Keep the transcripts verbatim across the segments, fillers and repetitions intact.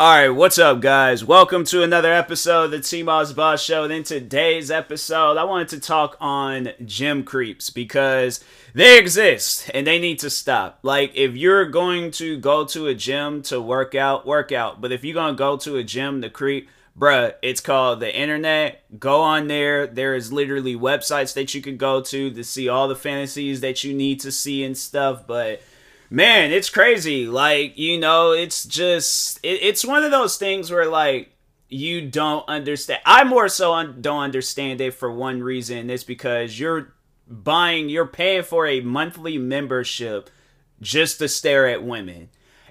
Alright, what's up guys? Welcome to another episode of the TMossBoss Show. And in today's episode, I wanted to talk on gym creeps because they exist and they need to stop. Like, if you're going to go to a gym to work out, work out. But if you're going to go to a gym to creep, bruh, it's called the internet. Go on there. There is literally websites that you can go to to see all the fantasies that you need to see and stuff, but man, it's crazy. Like, you know, it's just, it, it's one of those things where, like, you don't understand. I more so un- don't understand it for one reason. It's because you're buying, you're paying for a monthly membership just to stare at women.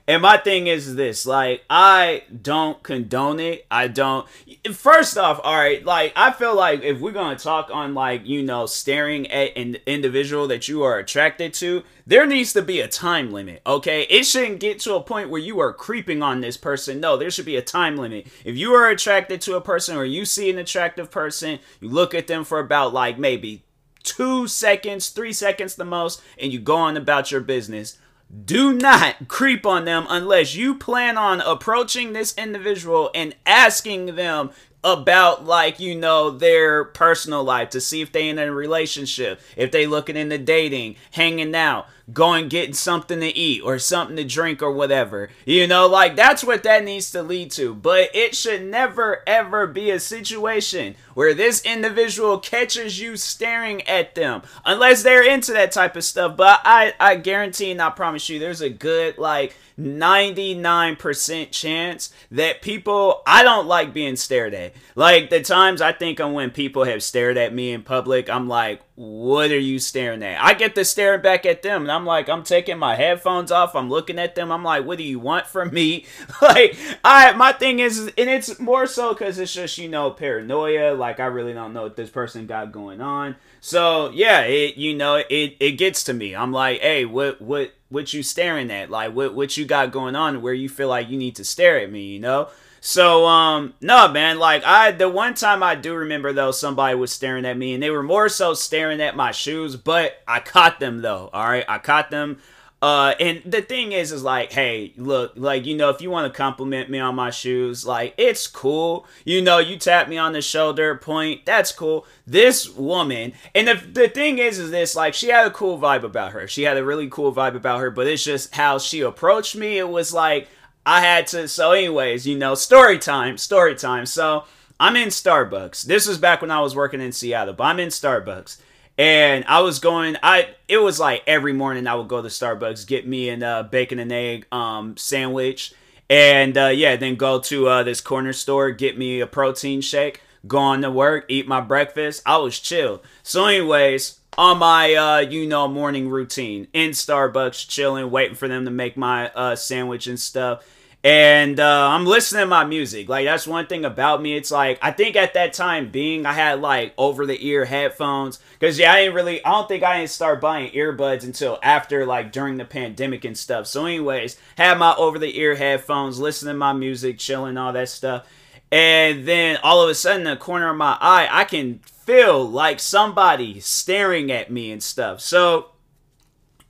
And my thing is this, like, I don't condone it. I don't. First off, all right, like, I feel like if we're going to talk on, like, you know, staring at an individual that you are attracted to, there needs to be a time limit, okay? It shouldn't get to a point where you are creeping on this person. No, there should be a time limit. If you are attracted to a person or you see an attractive person, you look at them for about, like, maybe two seconds, three seconds the most, and you go on about your business. Do not creep on them unless you plan on approaching this individual and asking them about, like, you know, their personal life to see if they in a relationship, if they looking into dating, hanging out, going getting something to eat or something to drink or whatever. You know, like, that's what that needs to lead to. But it should never, ever be a situation where this individual catches you staring at them unless they're into that type of stuff. But I, I guarantee and I promise you there's a good, like, ninety-nine percent chance that people, I don't like being stared at. Like, the times I think on when people have stared at me in public, I'm like, what are you staring at? I get to staring back at them, and I'm like, I'm taking my headphones off, I'm looking at them, I'm like, what do you want from me? Like, I, my thing is, and it's more so because it's just, you know, paranoia, like, I really don't know what this person got going on. So, yeah, it, you know, it, it gets to me. I'm like, hey, what, what, what you staring at? Like, what, what you got going on where you feel like you need to stare at me, you know? So, um, no, man, like, I, the one time I do remember, though, somebody was staring at me, and they were more so staring at my shoes, but I caught them, though, all right? I caught them, uh, and the thing is, is like, hey, look, like, you know, if you want to compliment me on my shoes, like, it's cool, you know, you tap me on the shoulder, point, that's cool. This woman, and the, the thing is, is this, like, she had a cool vibe about her, she had a really cool vibe about her, but it's just how she approached me, it was like, I had to, so anyways, you know, story time, story time. So I'm in Starbucks. This was back when I was working in Seattle, but I'm in Starbucks. And I was going, I it was like every morning I would go to Starbucks, get me a uh, bacon and egg um, sandwich. And uh, yeah, then go to uh, this corner store, get me a protein shake, go on to work, eat my breakfast. I was chill. So anyways, on my, uh, you know, morning routine in Starbucks, chilling, waiting for them to make my uh, sandwich and stuff. And uh, I'm listening to my music. Like, that's one thing about me. It's like, I think at that time being, I had, like, over-the-ear headphones. Because, yeah, I didn't really, I don't think I didn't start buying earbuds until after, like, during the pandemic and stuff. So, anyways, had my over-the-ear headphones, listening to my music, chilling, all that stuff. And then, all of a sudden, in the corner of my eye, I can feel like somebody staring at me and stuff. So,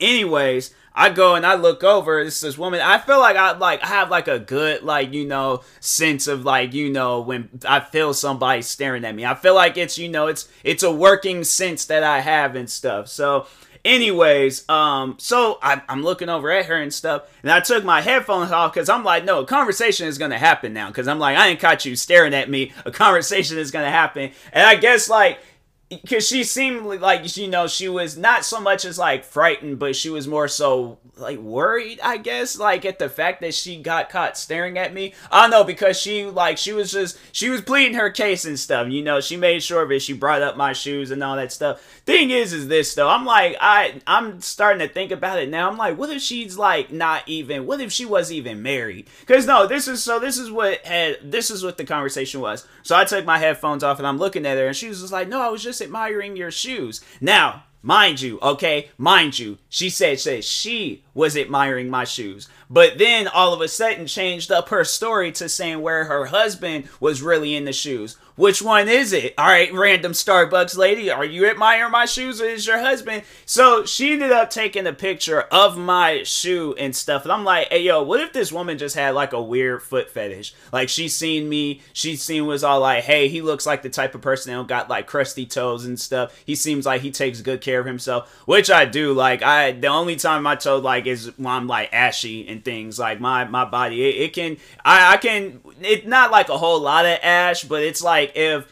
anyways, I go and I look over. It's this woman. I feel like I like I have like a good, like, you know, sense of, like, you know, when I feel somebody staring at me. I feel like it's, you know, it's it's a working sense that I have and stuff. So, anyways, um, so I, I'm looking over at her and stuff, and I took my headphones off because I'm like, no, a conversation is going to happen now because I'm like, I ain't caught you staring at me. A conversation is going to happen. And I guess, like, because she seemed like, you know, she was not so much as, like, frightened, but she was more so, like, worried, I guess, like, at the fact that she got caught staring at me. I don't know, because she, like, she was just, she was pleading her case and stuff, you know, she made sure of it, she brought up my shoes and all that stuff. Thing is, is this, though, I'm like, I, I'm starting to think about it now, I'm like, what if she's, like, not even, what if she wasn't even married? Because, no, this is, so this is what had, this is what the conversation was. So I took my headphones off, and I'm looking at her, and she was just like, no, I was just admiring your shoes. Now, mind you, okay, mind you, she said, said she was admiring my shoes. But then all of a sudden changed up her story to saying where her husband was really in the shoes. Which one is it? All right, random Starbucks lady, are you admiring my shoes or is your husband? So she ended up taking a picture of my shoe and stuff. And I'm like, hey, yo, what if this woman just had like a weird foot fetish? Like she seen me, she seen was all like, hey, he looks like the type of person that don't got like crusty toes and stuff. He seems like he takes good care of himself, which I do. Like I, the only time my toe like is when I'm like ashy and things like my, my body, it, it can, I, I can, it's not like a whole lot of ash, but it's like, Like if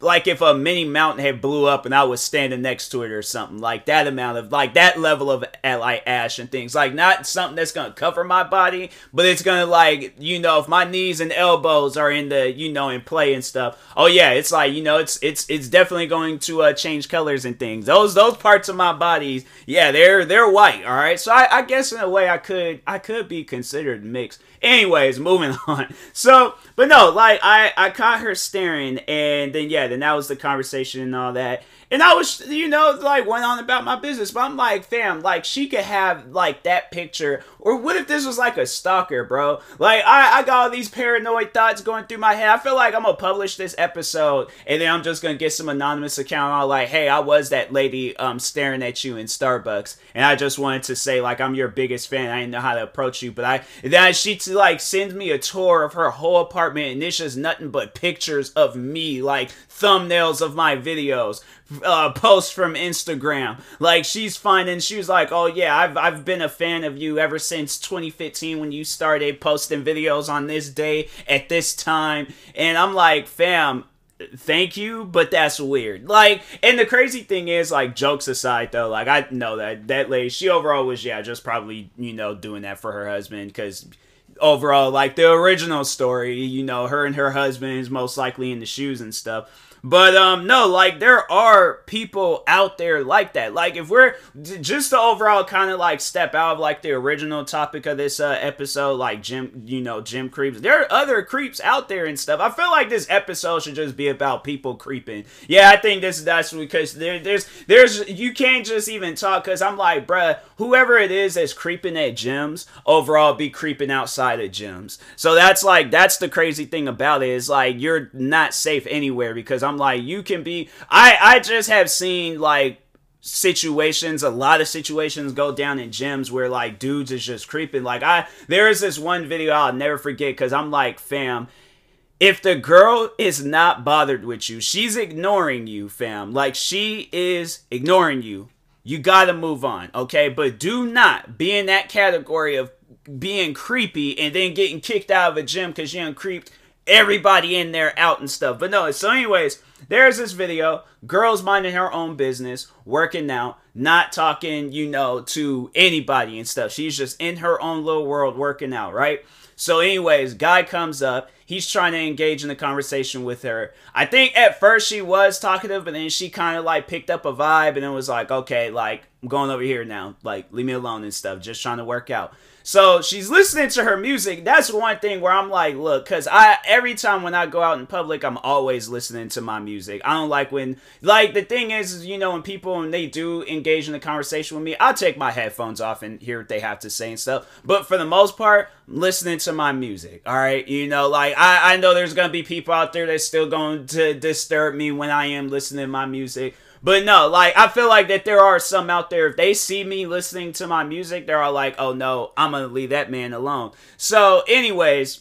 like if a mini mountain had blew up and I was standing next to it or something, like that amount of like that level of like ash and things, like not something that's gonna cover my body, but it's gonna like, you know, if my knees and elbows are in the, you know, in play and stuff, oh yeah, it's like, you know, it's it's it's definitely going to uh, change colors and things. Those those parts of my bodies, yeah, they're they're white, all right. So I, I guess in a way I could I could be considered mixed. Anyways, moving on. So, but no, like I, I caught her staring, and then yeah, then that was the conversation and all that. And I was, you know, like went on about my business, but I'm like, fam, like she could have like that picture. Or what if this was like a stalker, bro? Like I, I got all these paranoid thoughts going through my head. I feel like I'm gonna publish this episode and then I'm just gonna get some anonymous account all like, hey, I was that lady um staring at you in Starbucks and I just wanted to say like I'm your biggest fan. I didn't know how to approach you, but I and then she like sends me a tour of her whole apartment and it's just nothing but pictures of me, like thumbnails of my videos. Uh, post from Instagram. Like she's finding, she was like, oh yeah, I've, I've been a fan of you ever since twenty fifteen when you started posting videos on this day at this time. And I'm like, fam, thank you, but that's weird. Like, and the crazy thing is, like, jokes aside though, like I know that that lady, she overall was, yeah, just probably, you know, doing that for her husband, because overall, like the original story, you know, her and her husband is most likely in the shoes and stuff. But, um, no, like, there are people out there like that. Like, if we're, just to overall kind of, like, step out of, like, the original topic of this uh, episode, like, gym, you know, gym creeps. There are other creeps out there and stuff. I feel like this episode should just be about people creeping. Yeah, I think this that's because there, there's, there's, you can't just even talk, because I'm like, bruh, whoever it is that's creeping at gyms, overall be creeping outside of gyms. So that's, like, that's the crazy thing about it is, like, you're not safe anywhere, because I'm like, you can be, I, I just have seen, like, situations, a lot of situations go down in gyms where, like, dudes is just creeping. Like, I, there is this one video I'll never forget, because I'm like, fam, if the girl is not bothered with you, she's ignoring you, fam. Like, she is ignoring you. You gotta move on, okay? But do not be in that category of being creepy and then getting kicked out of a gym because you done creeped everybody in there out and stuff. But no, so anyways, there's this video, girls minding her own business, working out, not talking, you know, to anybody and stuff. She's just in her own little world working out, right? So anyways, guy comes up, he's trying to engage in a conversation with her. I think at first she was talkative, but then she kind of like picked up a vibe and then was like, okay, like I'm going over here now, like leave me alone and stuff, just trying to work out. So she's listening to her music. That's one thing where I'm like, look, because I every time when I go out in public, I'm always listening to my music. I don't like when, like, the thing is, is you know, when people, when they do engage in a conversation with me, I'll take my headphones off and hear what they have to say and stuff. But for the most part, I'm listening to my music, all right? You know, like, I, I know there's going to be people out there that's still going to disturb me when I am listening to my music. But no, like, I feel like that there are some out there, if they see me listening to my music, they're all like, oh no, I'm gonna leave that man alone. So anyways,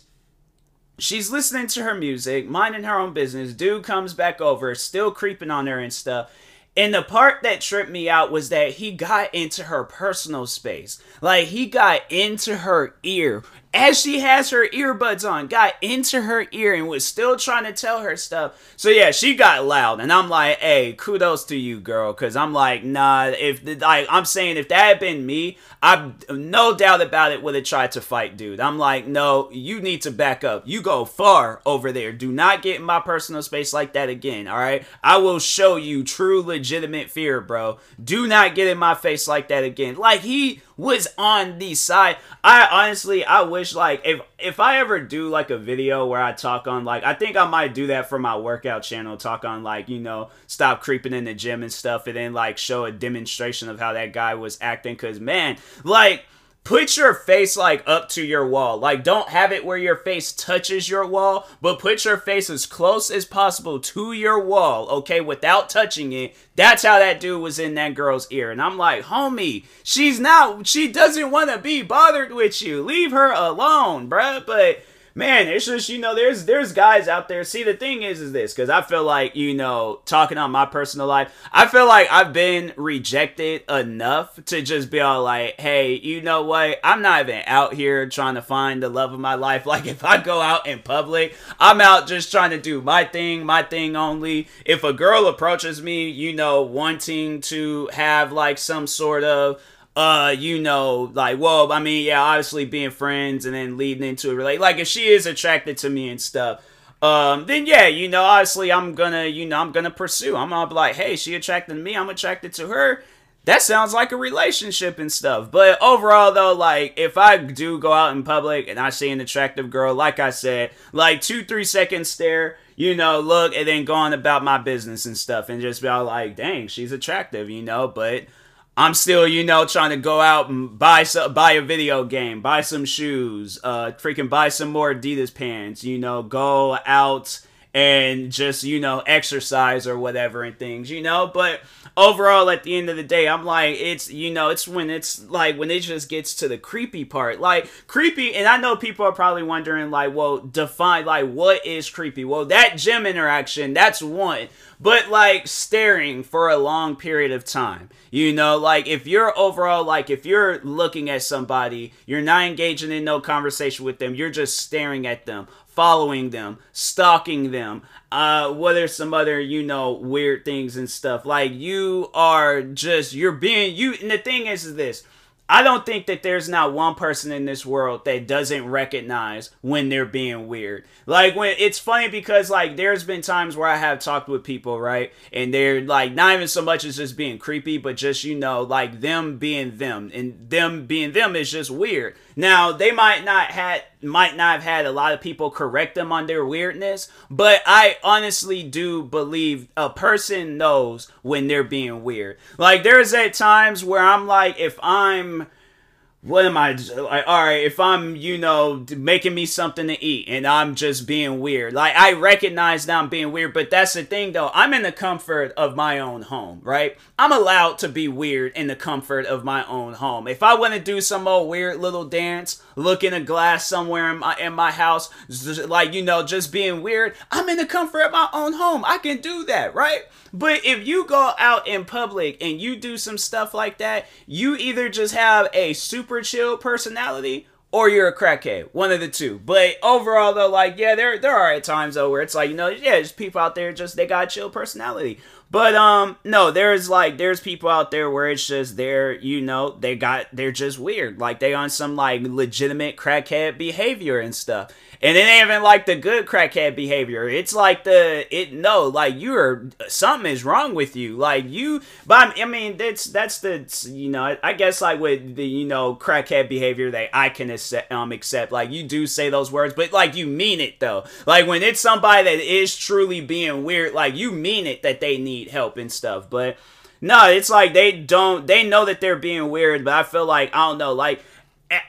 she's listening to her music, minding her own business. Dude comes back over, still creeping on her and stuff. And the part that tripped me out was that he got into her personal space. Like, he got into her ear. As she has her earbuds on, got into her ear and was still trying to tell her stuff. So yeah, she got loud. And I'm like, hey, kudos to you, girl. Because I'm like, nah, if like I'm saying if that had been me, I no doubt about it would have tried to fight, dude. I'm like, no, you need to back up. You go far over there. Do not get in my personal space like that again, all right? I will show you true, legitimate fear, bro. Do not get in my face like that again. Like, he was on the side. I honestly, I wish, like, if if I ever do like a video where I talk on, like, I think I might do that for my workout channel, talk on, like, you know, stop creeping in the gym and stuff, and then like show a demonstration of how that guy was acting. Because, man, like, put your face like up to your wall. Like, don't have it where your face touches your wall, but put your face as close as possible to your wall, okay, without touching it. That's how that dude was in that girl's ear. And I'm like, homie, she's not, she doesn't want to be bothered with you. Leave her alone, bruh. But man, it's just, you know, there's there's guys out there. See, the thing is, is this, because I feel like, you know, talking on my personal life, I feel like I've been rejected enough to just be all like, hey, you know what? I'm not even out here trying to find the love of my life. Like, if I go out in public, I'm out just trying to do my thing, my thing only. If a girl approaches me, you know, wanting to have, like, some sort of, uh, you know, like, well, I mean, yeah, obviously being friends and then leading into a relate. Like, if she is attracted to me and stuff, um, then yeah, you know, obviously I'm gonna, you know, I'm gonna pursue. I'm gonna be like, hey, she attracted to me, I'm attracted to her. That sounds like a relationship and stuff. But overall, though, like, if I do go out in public and I see an attractive girl, like I said, like, two, three seconds stare, you know, look, and then go on about my business and stuff and just be all like, dang, she's attractive, you know, but I'm still, you know, trying to go out and buy some, buy a video game, buy some shoes, uh, freaking buy some more Adidas pants, you know, go out and just, you know, exercise or whatever and things, you know. But overall, at the end of the day, I'm like, it's, you know, it's when it's like, when it just gets to the creepy part, like creepy. And I know people are probably wondering, like, well, define, like, what is creepy? Well, that gym interaction, that's one. But, like, staring for a long period of time, you know, like, if you're overall, like, if you're looking at somebody, you're not engaging in no conversation with them, you're just staring at them, following them, stalking them, uh, whether some other, you know, weird things and stuff, like, you are just, you're being, you, and the thing is, is this, I don't think that there's not one person in this world that doesn't recognize when they're being weird. Like, when it's funny because, like, there's been times where I have talked with people, right? And they're, like, not even so much as just being creepy, but just, you know, like, them being them, and them being them is just weird. Now, they might not had might not have had a lot of people correct them on their weirdness, but I honestly do believe a person knows when they're being weird. Like, there's at times where I'm like, if I'm, what am I, like, all right, if I'm, you know, making me something to eat and I'm just being weird, like, I recognize that I'm being weird. But that's the thing, though, I'm in the comfort of my own home, right? I'm allowed to be weird in the comfort of my own home. If I want to do some old weird little dance, look in a glass somewhere in my, in my house, like, you know, just being weird, I'm in the comfort of my own home. I can do that, right? But if you go out in public and you do some stuff like that, you either just have a super chill personality or you're a crackhead, one of the two. But overall, though, like, yeah, there there are at times though where it's like, you know, yeah, there's people out there just, they got a chill personality. But um no, there's like there's people out there where it's just they're, you know, they got they're just weird. Like, they on some like legitimate crackhead behavior and stuff. And it ain't even like the good crackhead behavior. It's like the it no, like you're something is wrong with you. Like you but I mean that's that's the you know, I guess like with the, you know, crackhead behavior that I can accept um accept. Like, you do say those words, but like you mean it though. Like, when it's somebody that is truly being weird, like you mean it that they need help and stuff. But no, it's like they don't they know that they're being weird, but I feel like, I don't know, like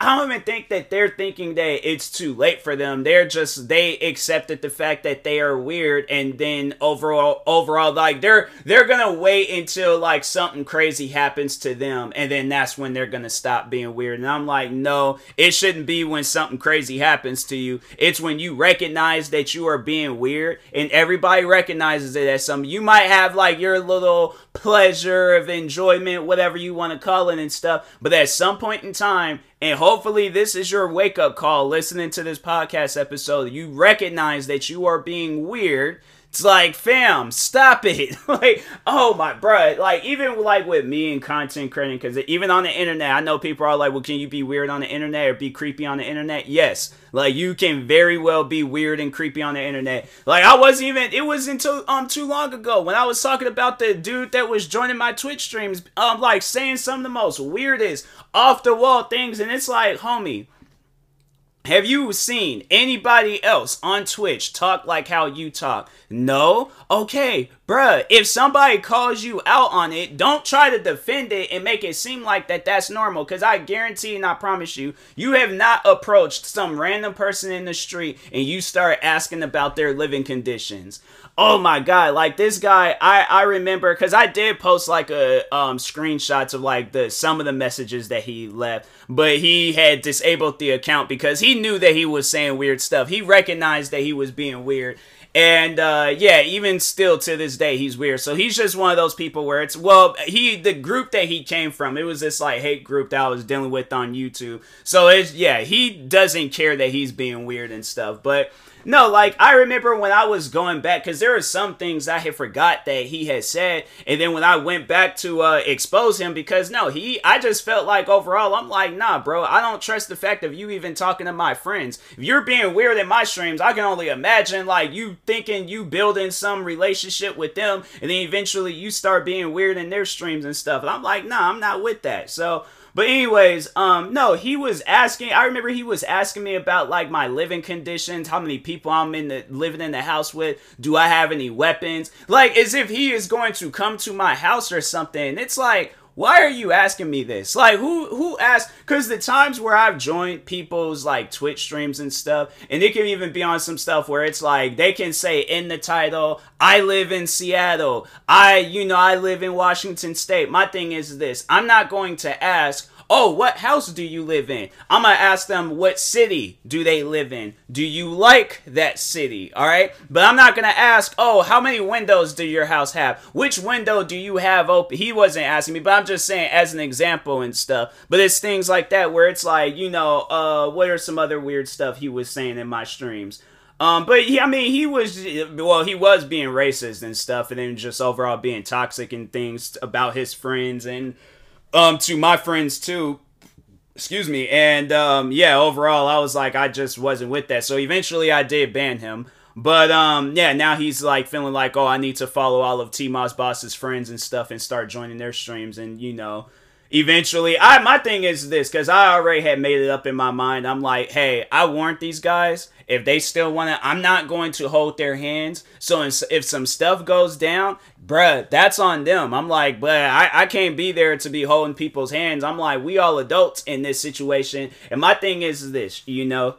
I don't even think that they're thinking that it's too late for them. They're just, they accepted the fact that they are weird, and then overall, overall, like, they're, they're gonna wait until, like, something crazy happens to them, and then that's when they're gonna stop being weird. And I'm like, no, it shouldn't be when something crazy happens to you. It's when you recognize that you are being weird, and everybody recognizes it as something. You might have, like, your little pleasure of enjoyment, whatever you want to call it and stuff, but at some point in time, and hopefully this is your wake-up call listening to this podcast episode, you recognize that you are being weird. It's like, fam, stop it. Like, oh my bruh. Like, even like with me and content creating, because even on the internet, I know people are like, well, can you be weird on the internet or be creepy on the internet? Yes. Like, you can very well be weird and creepy on the internet. Like, I wasn't even, it wasn't too, um, too long ago when I was talking about the dude that was joining my Twitch streams, um, like, saying some of the most weirdest, off-the-wall things, and it's like, homie, have you seen anybody else on Twitch talk like how you talk? No? Okay, Bruh, if somebody calls you out on it, don't try to defend it and make it seem like that that's normal. Because I guarantee and I promise you, you have not approached some random person in the street and you start asking about their living conditions. Oh my God, like this guy, I, I remember, because I did post like a um, screenshots of like the some of the messages that he left, but he had disabled the account because he knew that he was saying weird stuff. He recognized that he was being weird. And, uh, yeah, even still to this day, he's weird. So he's just one of those people where it's, well, he, the group that he came from, it was this, like, hate group that I was dealing with on YouTube. So it's, yeah, he doesn't care that he's being weird and stuff. But, no, like, I remember when I was going back, because there were some things I had forgot that he had said. And then when I went back to uh, expose him, because, no, he, I just felt like overall, I'm like, nah, bro, I don't trust the fact of you even talking to my friends. If you're being weird in my streams, I can only imagine, like, you thinking you building some relationship with them, and then eventually you start being weird in their streams and stuff. And I'm like, nah, I'm not with that. So, but anyways, um, no, he was asking, I remember he was asking me about, like, my living conditions, how many people I'm in the, living in the house with, do I have any weapons? Like, as if he is going to come to my house or something. It's like, why are you asking me this? Like, who who asked? Because the times where I've joined people's, like, Twitch streams and stuff, and it can even be on some stuff where it's like, they can say in the title, I live in Seattle. I, you know, I live in Washington State. My thing is this. I'm not going to ask, oh, what house do you live in? I'm going to ask them, what city do they live in? Do you like that city? All right. But I'm not going to ask, oh, how many windows do your house have? Which window do you have open? He wasn't asking me, but I'm just saying as an example and stuff. But it's things like that where it's like, you know, uh, what are some other weird stuff he was saying in my streams? Um, but yeah, I mean, he was, well, he was being racist and stuff, and then just overall being toxic and things about his friends and Um, to my friends too, excuse me, and um, yeah, overall, I was like, I just wasn't with that, so eventually I did ban him, but um, yeah, now he's like feeling like, oh, I need to follow all of TMossBoss's friends and stuff and start joining their streams, and you know, eventually, I my thing is this, because I already had made it up in my mind, I'm like, hey, I warned these guys, if they still want to, I'm not going to hold their hands, so if some stuff goes down, bruh, that's on them. I'm like, but I, I can't be there to be holding people's hands. I'm like, we all adults in this situation. And my thing is this, you know,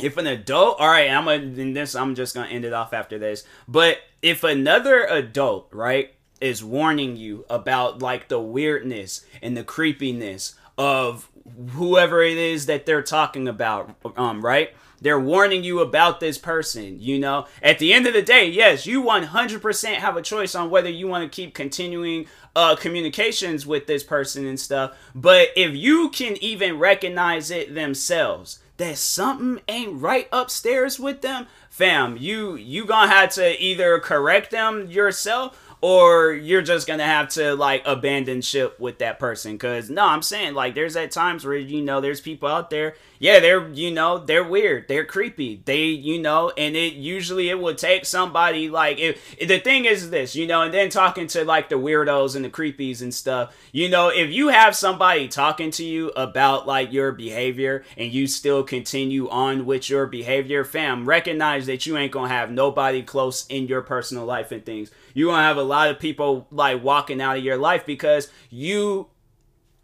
if an adult, all right, I'm gonna in this, I'm just gonna end it off after this. But if another adult, right, is warning you about like the weirdness and the creepiness of whoever it is that they're talking about, um, right? They're warning you about this person, you know? At the end of the day, yes, you one hundred percent have a choice on whether you want to keep continuing uh, communications with this person and stuff. But if you can even recognize it themselves, that something ain't right upstairs with them, fam, you you gonna have to either correct them yourself, or you're just going to have to, like, abandon ship with that person. Because, no, I'm saying, like, there's at times where, you know, there's people out there. Yeah, they're, you know, they're weird. They're creepy. They, you know, and it usually it would take somebody, like, if, the thing is this, you know, and then talking to, like, the weirdos and the creepies and stuff. You know, if you have somebody talking to you about, like, your behavior and you still continue on with your behavior, fam, recognize that you ain't going to have nobody close in your personal life and things. You're going to have a lot of people like walking out of your life because you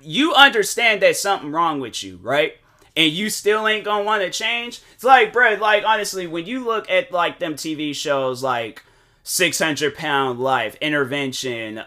you understand that something wrong with you, right? And you still ain't going to want to change. It's like, bro, like honestly, when you look at like them T V shows like six hundred pound life, Intervention, uh,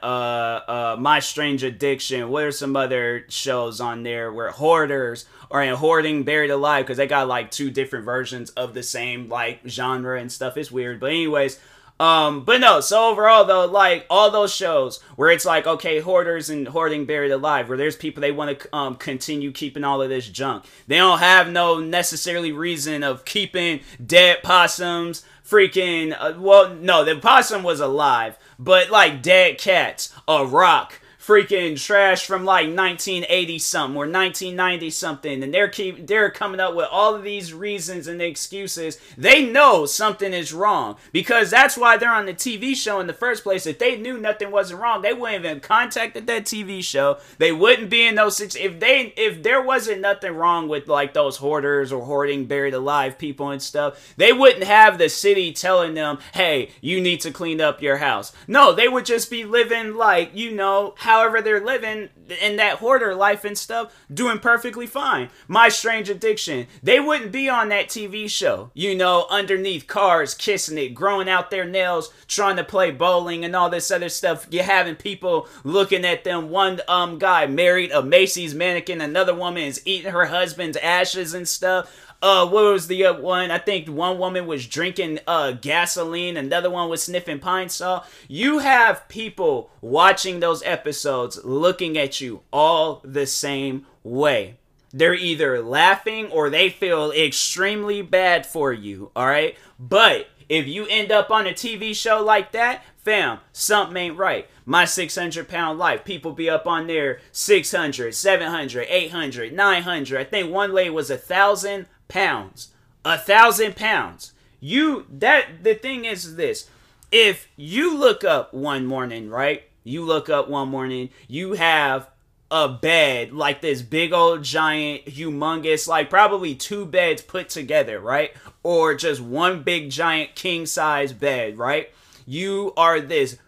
uh, My Strange Addiction, what are some other shows on there where Hoarders or in Hoarding Buried Alive, because they got like two different versions of the same like genre and stuff. It's weird. But anyways, Um, but no, so overall though, like all those shows where it's like, okay, Hoarders and Hoarding Buried Alive, where there's people, they want to um, continue keeping all of this junk. They don't have no necessarily reason of keeping dead possums, freaking, uh, well, no, the possum was alive, but like dead cats, a rock, freaking trash from like nineteen eighty something or nineteen ninety something, and they're keep they're coming up with all of these reasons and excuses. They know something is wrong, because that's why they're on the T V show in the first place. If they knew nothing wasn't wrong, they wouldn't even contacted that T V show. They wouldn't be in those situations. If they if there wasn't nothing wrong with like those hoarders or hoarding buried alive people and stuff, they wouldn't have the city telling them, hey, you need to clean up your house. No, they would just be living like, you know, however they're living in that hoarder life and stuff, doing perfectly fine. My Strange Addiction, they wouldn't be on that T V show, you know, underneath cars, kissing it, growing out their nails, trying to play bowling and all this other stuff. You're having people looking at them. One um guy married a Macy's mannequin, another woman is eating her husband's ashes and stuff. Uh, what was the uh, one? I think one woman was drinking uh, gasoline. Another one was sniffing pine saw. You have people watching those episodes looking at you all the same way. They're either laughing or they feel extremely bad for you, all right? But if you end up on a T V show like that, fam, something ain't right. My six hundred pound life. People be up on there six hundred, seven hundred, eight hundred, nine hundred. I think one lady was a thousand. Pounds, a thousand pounds. You that the thing is this: if you look up one morning, right? You look up one morning, you have a bed like this big old giant, humongous, like probably two beds put together, right? Or just one big giant king size bed, right? You are this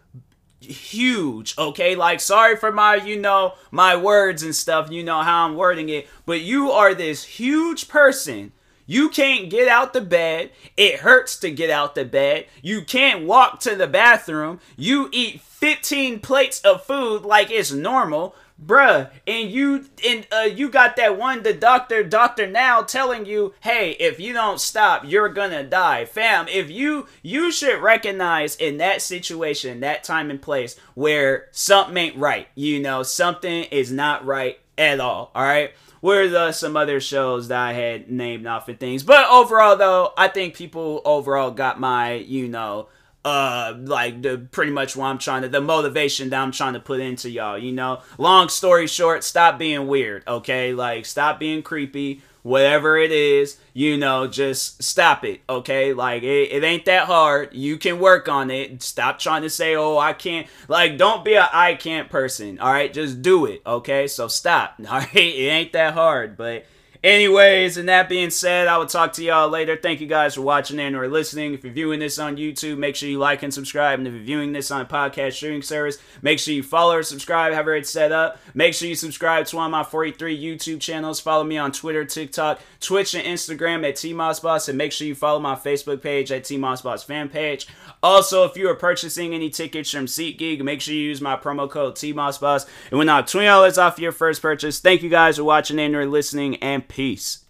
huge, okay? Like, sorry for my, you know, my words and stuff. You know how I'm wording it, but you are this huge person. You can't get out the bed. It hurts to get out the bed. You can't walk to the bathroom. You eat fifteen plates of food like it's normal, bruh. And you and uh, you got that one, the doctor, doctor now telling you, hey, if you don't stop, you're gonna die, fam. If you you should recognize in that situation, that time and place, where something ain't right. You know, something is not right at all. All right. Were the, some other shows that I had named off and things. But overall, though, I think people overall got my, you know, uh, like the pretty much what I'm trying to, the motivation that I'm trying to put into y'all, you know. Long story short, stop being weird, okay? Like, stop being creepy, whatever it is, you know, just stop it, okay? Like, it, it ain't that hard. You can work on it. Stop trying to say, oh, I can't. Like, don't be a I can't person, all right? Just do it, okay? So stop, all right? It ain't that hard. But anyways, and that being said, I will talk to y'all later. Thank you guys for watching and or listening. If you're viewing this on YouTube, make sure you like and subscribe. And if you're viewing this on a podcast streaming service, make sure you follow or subscribe, however it's set up. Make sure you subscribe to one of my forty-three YouTube channels. Follow me on Twitter, TikTok, Twitch, and Instagram at TMossBoss. And make sure you follow my Facebook page at TMossBoss fan page. Also, if you are purchasing any tickets from SeatGeek, make sure you use my promo code TMossBoss. And we'll knock twenty dollars off your first purchase. Thank you guys for watching and or listening, and peace.